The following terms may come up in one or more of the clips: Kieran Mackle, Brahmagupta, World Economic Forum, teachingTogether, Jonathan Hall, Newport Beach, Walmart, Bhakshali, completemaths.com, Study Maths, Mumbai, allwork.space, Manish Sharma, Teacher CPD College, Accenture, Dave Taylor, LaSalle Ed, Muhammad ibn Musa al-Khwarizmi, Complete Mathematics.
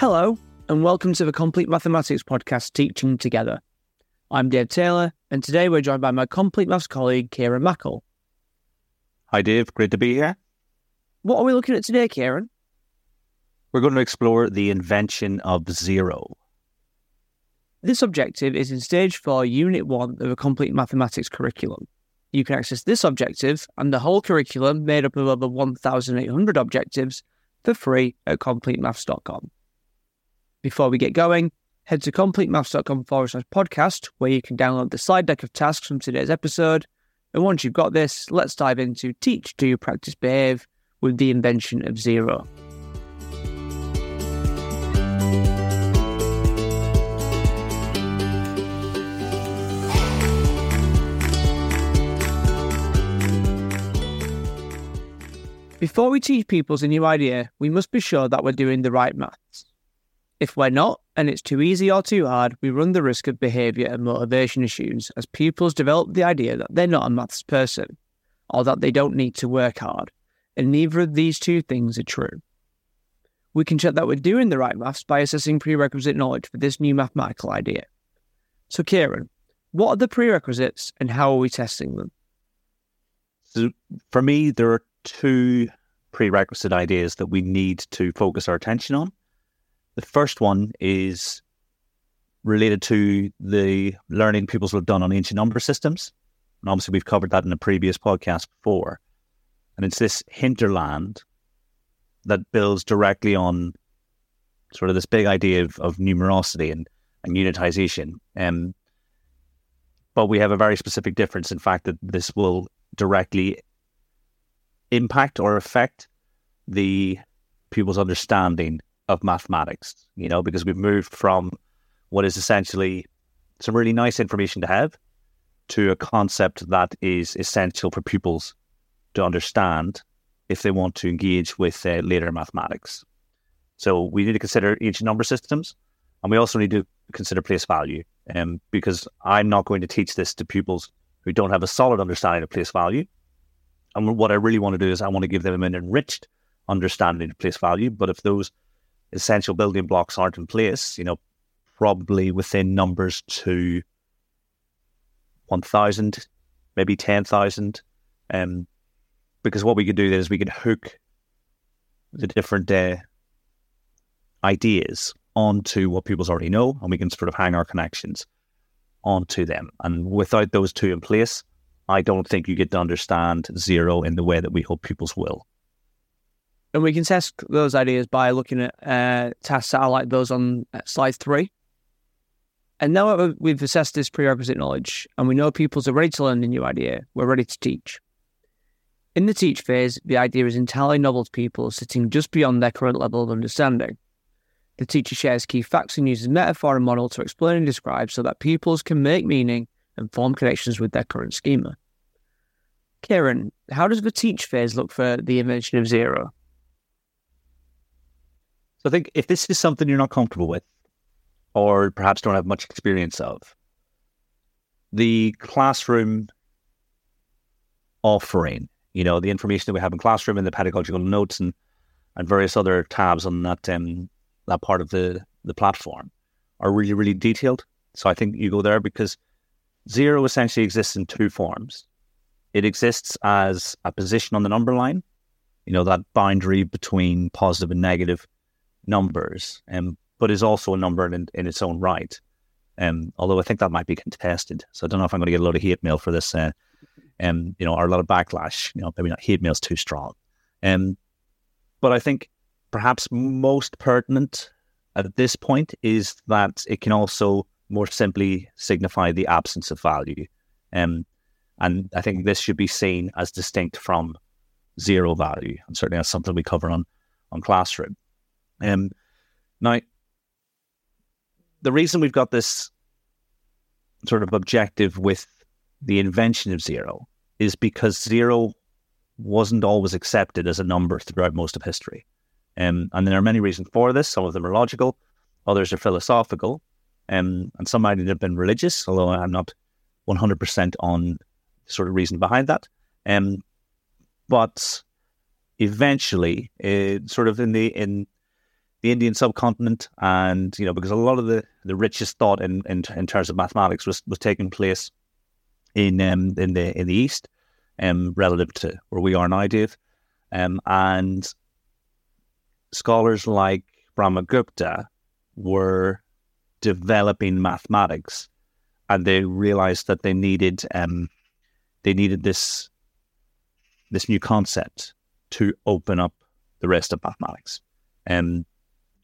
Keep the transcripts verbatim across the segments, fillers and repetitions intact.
Hello, and welcome to the Complete Mathematics podcast, Teaching Together. I'm Dave Taylor, and today we're joined by my Complete Maths colleague, Kieran Mackle. Hi Dave, great to be here. What are we looking at today, Kieran? We're going to explore the invention of zero. This objective is in Stage four, Unit one of the Complete Mathematics curriculum. You can access this objective and the whole curriculum made up of over one thousand eight hundred objectives for free at complete maths dot com. Before we get going, head to complete maths dot com forward slash podcast, where you can download the slide deck of tasks from today's episode. And once you've got this, let's dive into Teach, Do, Practice, Behave with the invention of zero. Before we teach pupils a new idea, we must be sure that we're doing the right maths. If we're not, and it's too easy or too hard, we run the risk of behaviour and motivation issues as pupils develop the idea that they're not a maths person, or that they don't need to work hard, and neither of these two things are true. We can check that we're doing the right maths by assessing prerequisite knowledge for this new mathematical idea. So Kieran, what are the prerequisites and how are we testing them? So for me, there are two prerequisite ideas that we need to focus our attention on. The first one is related to the learning pupils will have done on ancient number systems. And obviously we've covered that in a previous podcast before. And it's this hinterland that builds directly on sort of this big idea of, of numerosity and, and unitization. Um, but we have a very specific difference, in fact, that this will directly impact or affect the pupils' understanding of mathematics, you know, because we've moved from what is essentially some really nice information to have to a concept that is essential for pupils to understand if they want to engage with uh, later mathematics. So we need to consider ancient number systems, and we also need to consider place value, um, because I'm not going to teach this to pupils who don't have a solid understanding of place value. And what I really want to do is I want to give them an enriched understanding of place value, but if those essential building blocks aren't in place, you know, probably within numbers to one thousand, maybe ten thousand. Um, because what we could do then is we could hook the different uh, ideas onto what pupils already know, and we can sort of hang our connections onto them. And without those two in place, I don't think you get to understand zero in the way that we hope pupils will. And we can test those ideas by looking at uh, tasks that are like those on slide three. And now that we've assessed this prerequisite knowledge and we know pupils are ready to learn a new idea, we're ready to teach. In the teach phase, the idea is entirely novel to pupils sitting just beyond their current level of understanding. The teacher shares key facts and uses metaphor and model to explain and describe so that pupils can make meaning and form connections with their current schema. Kieran, how does the teach phase look for the invention of zero? So I think if this is something you're not comfortable with, or perhaps don't have much experience of, the classroom offering, you know, the information that we have in classroom and the pedagogical notes and, and various other tabs on that um, that part of the, the platform are really, really detailed. So I think you go there because zero essentially exists in two forms. It exists as a position on the number line, you know, that boundary between positive and negative numbers, um, but is also a number in, in its own right. Um, although I think that might be contested. So I don't know if I'm going to get a lot of hate mail for this, uh, um, you know, or a lot of backlash. You know, maybe not hate mail is too strong. Um, but I think perhaps most pertinent at this point is that it can also more simply signify the absence of value. Um, and I think this should be seen as distinct from zero value. And certainly that's something we cover on, on Classroom. Um, now, the reason we've got this sort of objective with the invention of zero is because zero wasn't always accepted as a number throughout most of history. Um, and there are many reasons for this. Some of them are logical, others are philosophical, um, and some might have been religious, although I'm not one hundred percent on sort of reason behind that. Um, but eventually, uh, sort of in the... in the Indian subcontinent, and, you know, because a lot of the, the richest thought in, in in terms of mathematics was was taking place in um in the in the East, um relative to where we are now, Dave, um and scholars like Brahmagupta were developing mathematics, and they realized that they needed um they needed this this new concept to open up the rest of mathematics. Um,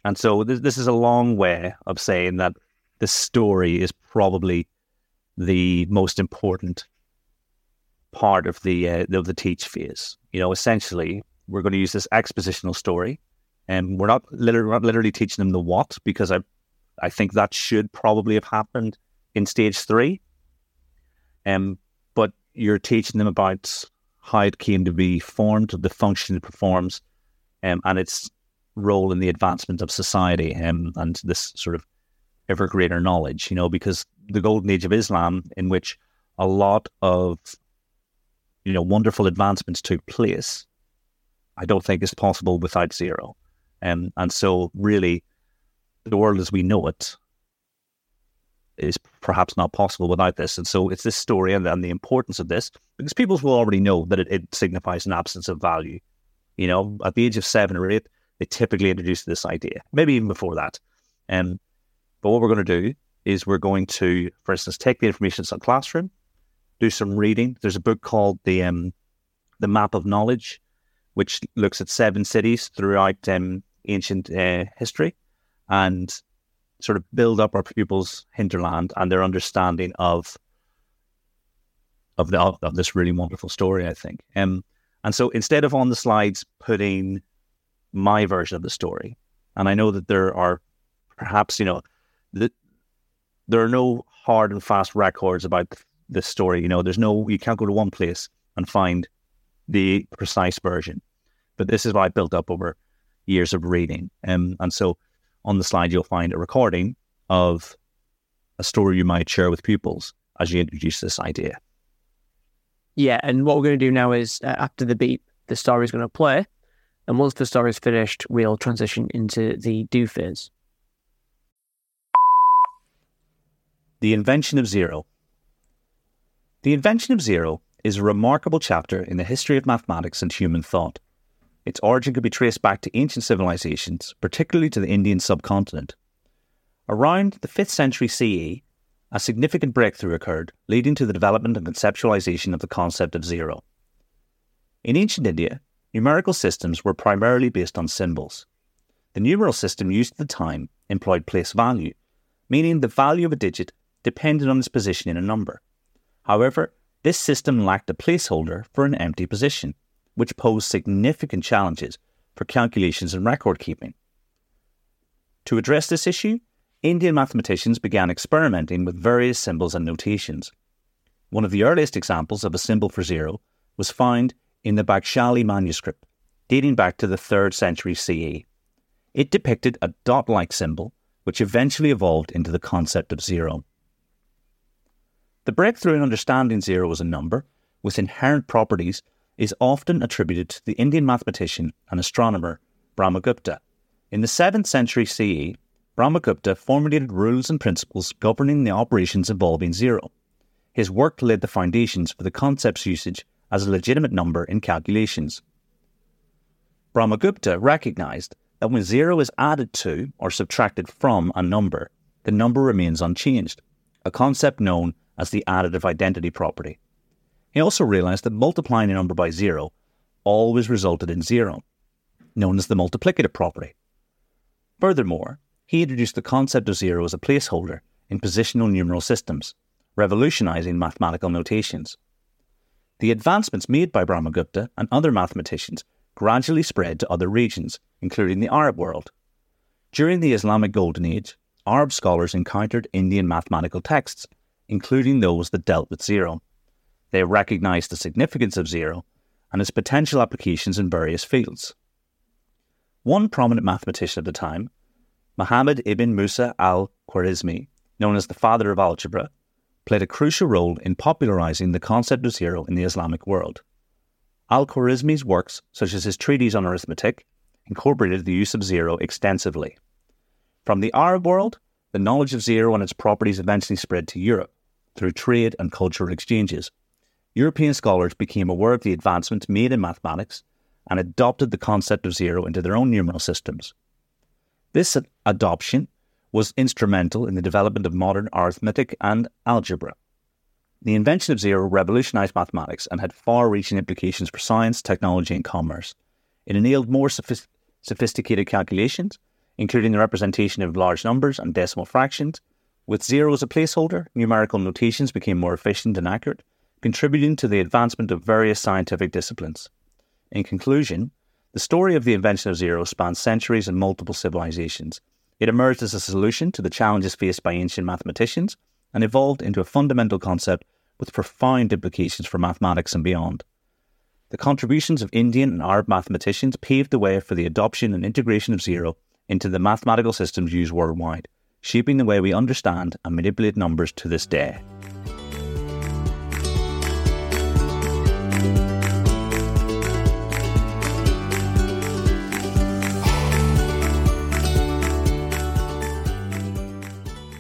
and so this, this is a long way of saying that the story is probably the most important part of the uh, of the teach phase. You know, essentially, we're going to use this expositional story, and we're not literally, we're not literally teaching them the what, because I I think that should probably have happened in stage three. Um, but you're teaching them about how it came to be formed, the function it performs, um, and its role in the advancement of society, um, and this sort of ever greater knowledge, you know, because the golden age of Islam, in which a lot of, you know, wonderful advancements took place, I don't think is possible without zero. Um, and so really the world as we know it is perhaps not possible without this. And so it's this story and, and the importance of this, because people will already know that it, it signifies an absence of value. You know, at the age of seven or eight, they typically introduce this idea, maybe even before that. Um, but what we're going to do is we're going to, for instance, take the information that's in the classroom, do some reading. There's a book called the um, the Map of Knowledge, which looks at seven cities throughout um, ancient uh, history, and sort of build up our pupils' hinterland and their understanding of of, the, of this really wonderful story, I think. Um, and so instead of on the slides putting my version of the story, and I know that there are perhaps, you know, that there are no hard and fast records about this story. You know, there's no, you can't go to one place and find the precise version, but this is what I built up over years of reading. Um, and so on the slide, you'll find a recording of a story you might share with pupils as you introduce this idea. Yeah. And what we're going to do now is uh, after the beep, the story is going to play. And once the story is finished, we'll transition into the do phase. The invention of zero. The invention of zero is a remarkable chapter in the history of mathematics and human thought. Its origin could be traced back to ancient civilizations, particularly to the Indian subcontinent. Around the fifth century C E, a significant breakthrough occurred, leading to the development and conceptualization of the concept of zero. In ancient India, numerical systems were primarily based on symbols. The numeral system used at the time employed place value, meaning the value of a digit depended on its position in a number. However, this system lacked a placeholder for an empty position, which posed significant challenges for calculations and record keeping. To address this issue, Indian mathematicians began experimenting with various symbols and notations. One of the earliest examples of a symbol for zero was found in the Bhakshali manuscript, dating back to the third century C E. It depicted a dot-like symbol, which eventually evolved into the concept of zero. The breakthrough in understanding zero as a number, with inherent properties, is often attributed to the Indian mathematician and astronomer Brahmagupta. In the seventh century C E, Brahmagupta formulated rules and principles governing the operations involving zero. His work laid the foundations for the concept's usage as a legitimate number in calculations. Brahmagupta recognised that when zero is added to or subtracted from a number, the number remains unchanged, a concept known as the additive identity property. He also realised that multiplying a number by zero always resulted in zero, known as the multiplicative property. Furthermore, he introduced the concept of zero as a placeholder in positional numeral systems, revolutionising mathematical notations. The advancements made by Brahmagupta and other mathematicians gradually spread to other regions, including the Arab world. During the Islamic Golden Age, Arab scholars encountered Indian mathematical texts, including those that dealt with zero. They recognised the significance of zero and its potential applications in various fields. One prominent mathematician at the time, Muhammad ibn Musa al-Khwarizmi, known as the father of algebra, played a crucial role in popularising the concept of zero in the Islamic world. Al-Khwarizmi's works, such as his treatise on arithmetic incorporated the use of zero extensively. From the Arab world, the knowledge of zero and its properties eventually spread to Europe through trade and cultural exchanges. European scholars became aware of the advancements made in mathematics and adopted the concept of zero into their own numeral systems. This adoption was instrumental in the development of modern arithmetic and algebra. The invention of zero revolutionized mathematics and had far-reaching implications for science, technology, and commerce. It enabled more sophist- sophisticated calculations, including the representation of large numbers and decimal fractions. With zero as a placeholder, numerical notations became more efficient and accurate, contributing to the advancement of various scientific disciplines. In conclusion, the story of the invention of zero spans centuries and multiple civilizations. It emerged as a solution to the challenges faced by ancient mathematicians and evolved into a fundamental concept with profound implications for mathematics and beyond. The contributions of Indian and Arab mathematicians paved the way for the adoption and integration of zero into the mathematical systems used worldwide, shaping the way we understand and manipulate numbers to this day.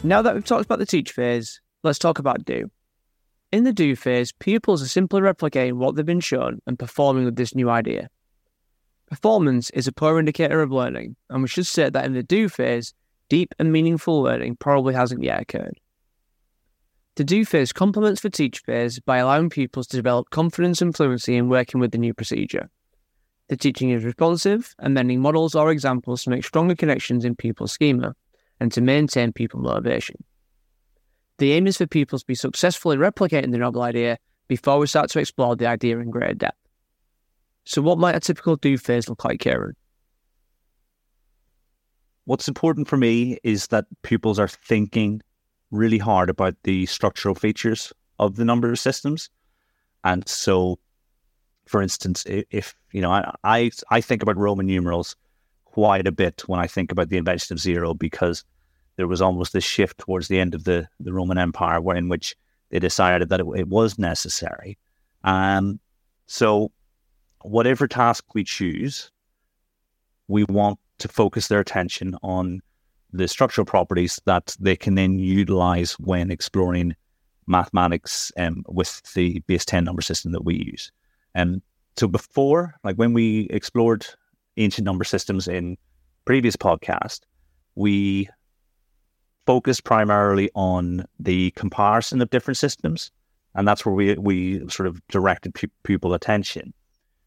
Now that we've talked about the teach phase, let's talk about do. In the do phase, pupils are simply replicating what they've been shown and performing with this new idea. Performance is a poor indicator of learning, and we should state that in the do phase, deep and meaningful learning probably hasn't yet occurred. The do phase complements the teach phase by allowing pupils to develop confidence and fluency in working with the new procedure. The teaching is responsive, amending models or examples to make stronger connections in pupil schema and to maintain pupil motivation. The aim is for pupils to be successfully replicating the novel idea before we start to explore the idea in greater depth. So what might a typical do phase look like, Kieran? What's important for me is that pupils are thinking really hard about the structural features of the number systems. And so, for instance, if, you know, I, I, I think about Roman numerals quite a bit when I think about the invention of zero, because there was almost this shift towards the end of the, the Roman Empire where in which they decided that it, it was necessary. Um, so... Whatever task we choose, we want to focus their attention on the structural properties that they can then utilize when exploring mathematics um, with the base ten number system that we use. And um, so before, like when we explored ancient number systems in previous podcast, we focused primarily on the comparison of different systems. And that's where we, we sort of directed pu- pupil attention.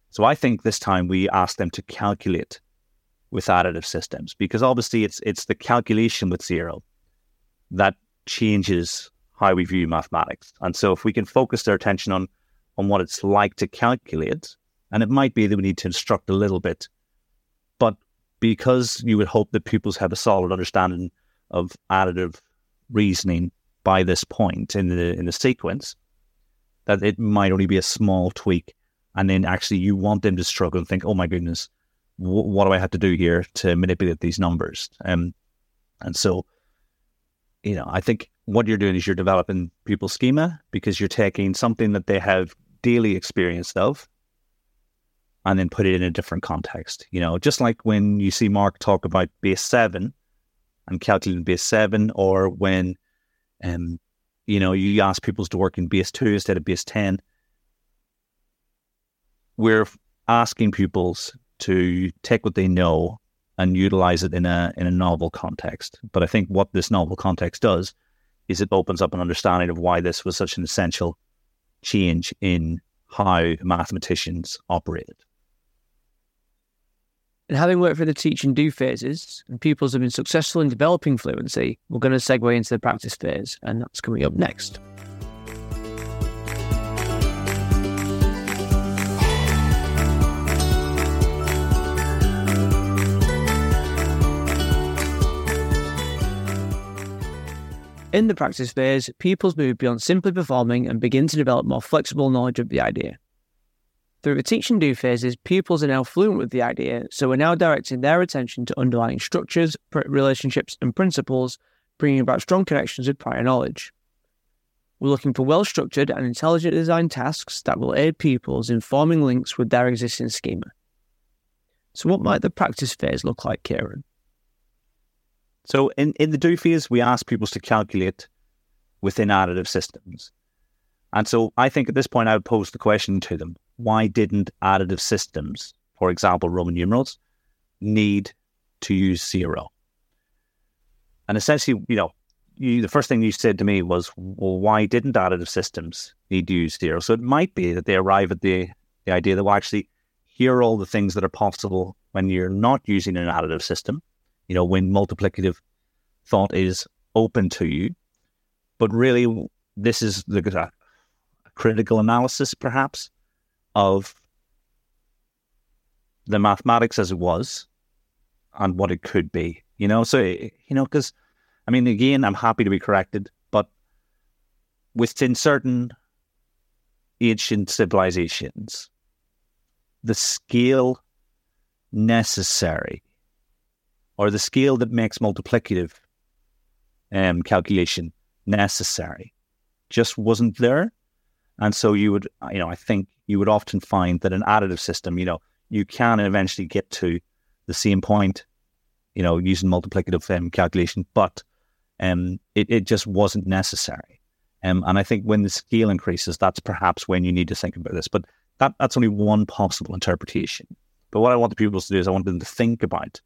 So I think this time we ask them to calculate with additive systems, because obviously it's it's the calculation with zero that changes how we view mathematics. And so if we can focus their attention on, on what it's like to calculate, and it might be that we need to instruct a little bit, but because you would hope that pupils have a solid understanding of additive reasoning by this point in the in the sequence, that it might only be a small tweak. And then actually you want them to struggle and think, oh my goodness, wh- what do I have to do here to manipulate these numbers? Um, and so, you know, I think what you're doing is you're developing pupil schema, because you're taking something that they have daily experienced of and then put it in a different context. You know, just like when you see Mark talk about base seven and calculating base seven, or when, um, you know, you ask pupils to work in base two instead of base ten, we're asking pupils to take what they know and utilize it in a in a novel context. But I think what this novel context does is it opens up an understanding of why this was such an essential change in how mathematicians operated. And having worked through the teach and do phases, and pupils have been successful in developing fluency, we're going to segue into the practice phase, and that's coming up next. In the practice phase, pupils move beyond simply performing and begin to develop more flexible knowledge of the idea. Through the teach and do phases, pupils are now fluent with the idea, so we're now directing their attention to underlying structures, relationships and principles, bringing about strong connections with prior knowledge. We're looking for well-structured and intelligent design tasks that will aid pupils in forming links with their existing schema. So what might the practice phase look like, Kieran? So in, in the do phase, we ask pupils to calculate within additive systems. And so I think at this point I would pose the question to them, why didn't additive systems, for example, Roman numerals, need to use zero? And essentially, you know, you, the first thing you said to me was, well, why didn't additive systems need to use zero? So it might be that they arrive at the, the idea that, well, actually, here are all the things that are possible when you're not using an additive system, you know, when multiplicative thought is open to you. But really, this is the critical analysis, perhaps, of the mathematics as it was and what it could be, you know? So, you know, because, I mean, again, I'm happy to be corrected, but within certain ancient civilizations, the scale necessary or the scale that makes multiplicative um, calculation necessary just wasn't there. And so you would, you know, I think you would often find that an additive system, you know, you can eventually get to the same point, you know, using multiplicative um, calculation, but um, it, it just wasn't necessary. Um, and I think when the scale increases, that's perhaps when you need to think about this. But that, that's only one possible interpretation. But what I want the pupils to do is I want them to think about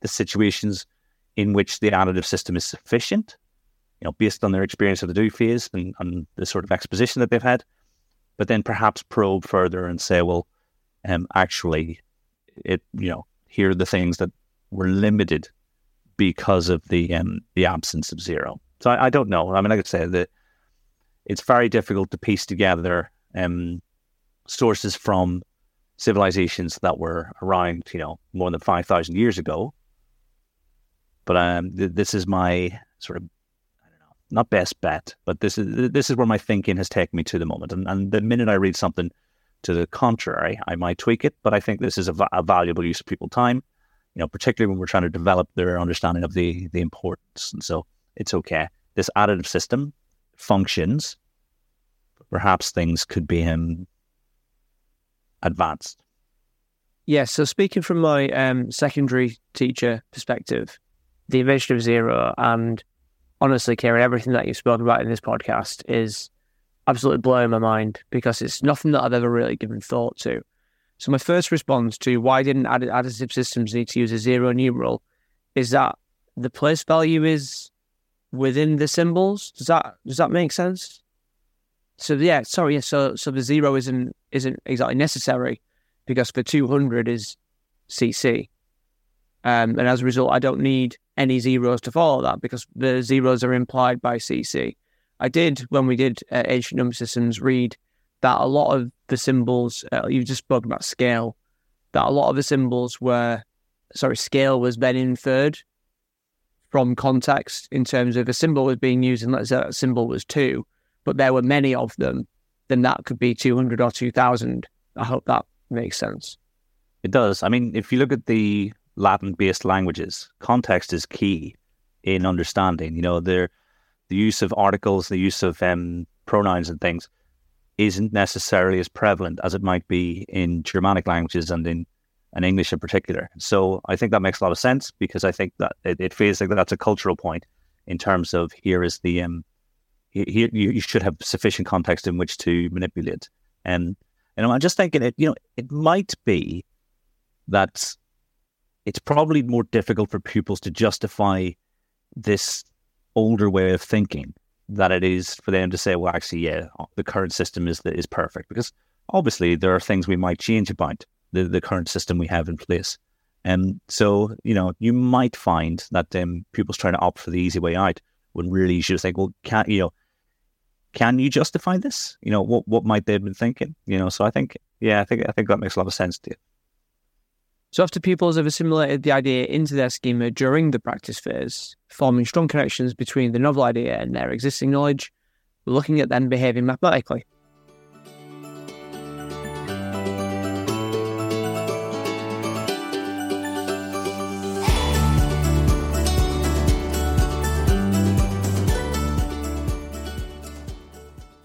the situations in which the additive system is sufficient, you know, based on their experience of the do phase and, and the sort of exposition that they've had, but then perhaps probe further and say, well, um, actually, it, you know, here are the things that were limited because of the um, the absence of zero. So I, I don't know. I mean, I could say that it's very difficult to piece together um, sources from civilizations that were around, you know, more than five thousand years ago. But um, th- this is my sort of, not best bet, but this is this is where my thinking has taken me to the moment. And, and the minute I read something to the contrary, I might tweak it. But I think this is a, a valuable use of people's time, you know, particularly when we're trying to develop their understanding of the the importance. And so it's okay. This additive system functions. Perhaps things could be um, advanced. Yeah. So speaking from my um, secondary teacher perspective, the invention of zero and honestly, Kieran, everything that you've spoken about in this podcast is absolutely blowing my mind because it's nothing that I've ever really given thought to. So my first response to why didn't add- additive systems need to use a zero numeral is that the place value is within the symbols. Does that does that make sense? So yeah, sorry, yeah. So so the zero isn't isn't exactly necessary because for two hundred is C C, um, and as a result, I don't need any zeros to follow that because the zeros are implied by C C. I did, when we did uh, ancient number systems, read that a lot of the symbols, uh, you've just spoken about scale, that a lot of the symbols were, sorry, scale was then inferred from context in terms of a symbol was being used, and let's say that symbol was two, but there were many of them, then that could be two hundred or two thousand. I hope that makes sense. It does. I mean, if you look at the Latin-based languages, context is key in understanding. You know, the the use of articles, the use of um, pronouns and things isn't necessarily as prevalent as it might be in Germanic languages and in and English in particular. So I think that makes a lot of sense because I think that it, it feels like that's a cultural point in terms of here is the um, here you, you should have sufficient context in which to manipulate. And and I'm just thinking it. You know, it might be that it's probably more difficult for pupils to justify this older way of thinking than it is for them to say, well, actually, yeah, the current system is is perfect. Because obviously there are things we might change about the, the current system we have in place. And so, you know, you might find that um, pupils trying to opt for the easy way out when really you should just think, well, can you know, can you justify this? You know, what what might they have been thinking? You know, so I think, yeah, I think I think that makes a lot of sense to you. So after pupils have assimilated the idea into their schema during the practice phase, forming strong connections between the novel idea and their existing knowledge, we're looking at them behaving mathematically.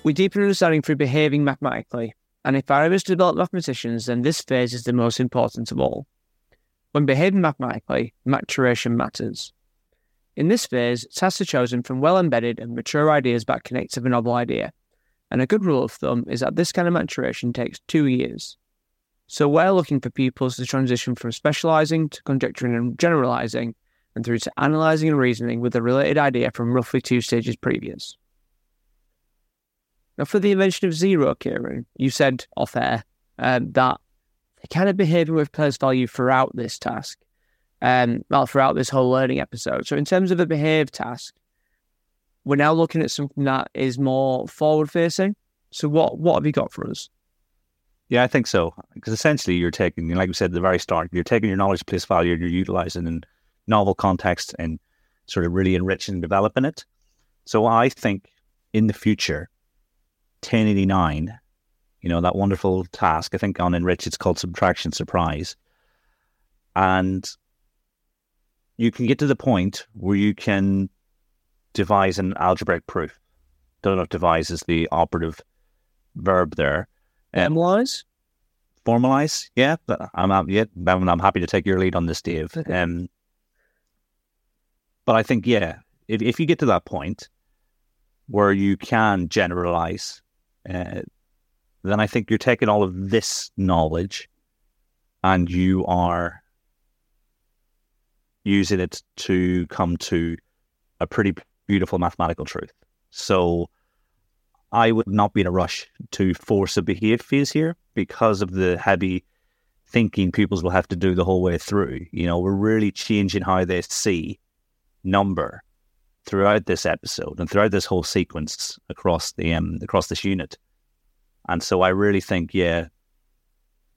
We deepen understanding through behaving mathematically, and if our aim is to develop mathematicians, then this phase is the most important of all. When behaving mathematically, maturation matters. In this phase, tasks are chosen from well-embedded and mature ideas that connect to the novel idea, and a good rule of thumb is that this kind of maturation takes two years. So we're looking for pupils to transition from specialising to conjecturing and generalising, and through to analysing and reasoning with a related idea from roughly two stages previous. Now, for the invention of zero, Kieran, you said off-air um, that they're kind of behaving with place value throughout this task, um, well, throughout this whole learning episode. So in terms of a behave task, we're now looking at something that is more forward-facing. So what, what have you got for us? Yeah, I think so. Because essentially you're taking, like we said at the very start, you're taking your knowledge place value and you're utilising in novel contexts and sort of really enriching and developing it. So I think in the future, ten eighty-nine, you know, that wonderful task, I think on Enrich it's called Subtraction Surprise. And you can get to the point where you can devise an algebraic proof. Don't know if devise is the operative verb there. Formalize? Um, formalize, yeah. But I'm, yeah, I'm, I'm happy to take your lead on this, Dave. Um, but I think, yeah, if, if you get to that point where you can generalize, uh, then I think you're taking all of this knowledge and you are using it to come to a pretty beautiful mathematical truth. So I would not be in a rush to force a behave phase here because of the heavy thinking pupils will have to do the whole way through. You know, we're really changing how they see number throughout this episode and throughout this whole sequence across the um, across this unit. And so I really think, yeah,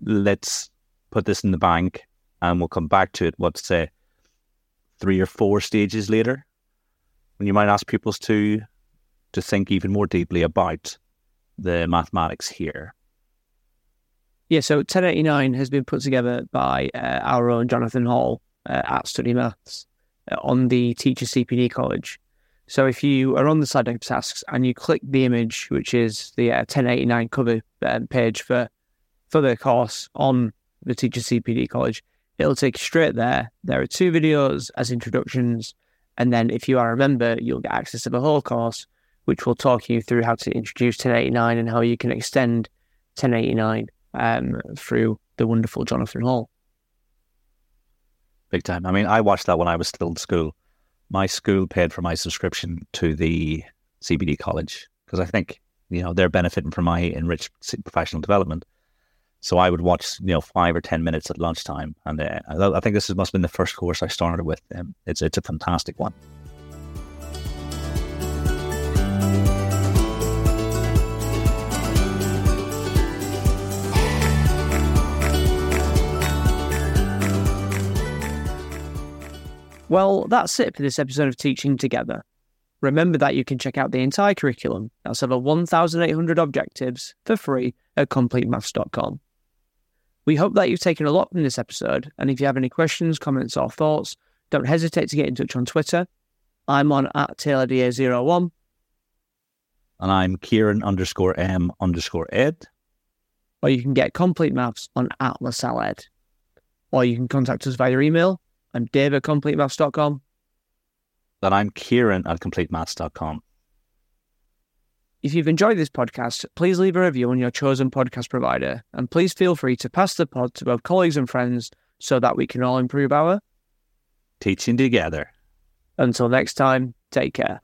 let's put this in the bank and we'll come back to it, what, say, three or four stages later, when you might ask pupils to to think even more deeply about the mathematics here. Yeah, so ten eighty-nine has been put together by uh, our own Jonathan Hall uh, at Study Maths uh, on the Teacher C P D College. So if you are on the slide of tasks and you click the image, which is the uh, ten eighty-nine cover um, page for, for the course on the Teacher C P D College, it'll take you straight there. There are two videos as introductions, and then if you are a member, you'll get access to the whole course, which will talk you through how to introduce ten eighty-nine and how you can extend ten eighty-nine um, through the wonderful Jonathan Hall. Big time. I mean, I watched that when I was still in school. My school paid for my subscription to the C B D college because I think, you know, they're benefiting from my enriched professional development. So I would watch, you know, five or ten minutes at lunchtime. And uh, I think this must have been the first course I started with. Um, it's, it's a fantastic one. Well, that's it for this episode of Teaching Together. Remember that you can check out the entire curriculum, that's over one thousand eight hundred objectives, for free at complete maths dot com. We hope that you've taken a lot from this episode, and if you have any questions, comments or thoughts, don't hesitate to get in touch on Twitter. I'm on at Taylor D A zero one. And I'm Kieran underscore M underscore Ed. Or you can get Complete Maths on at LaSalle Ed. Or you can contact us via email. I'm Dave at complete maths dot com. And I'm Kieran at complete maths dot com. If you've enjoyed this podcast, please leave a review on your chosen podcast provider, and please feel free to pass the pod to both colleagues and friends so that we can all improve our teaching together. Until next time, take care.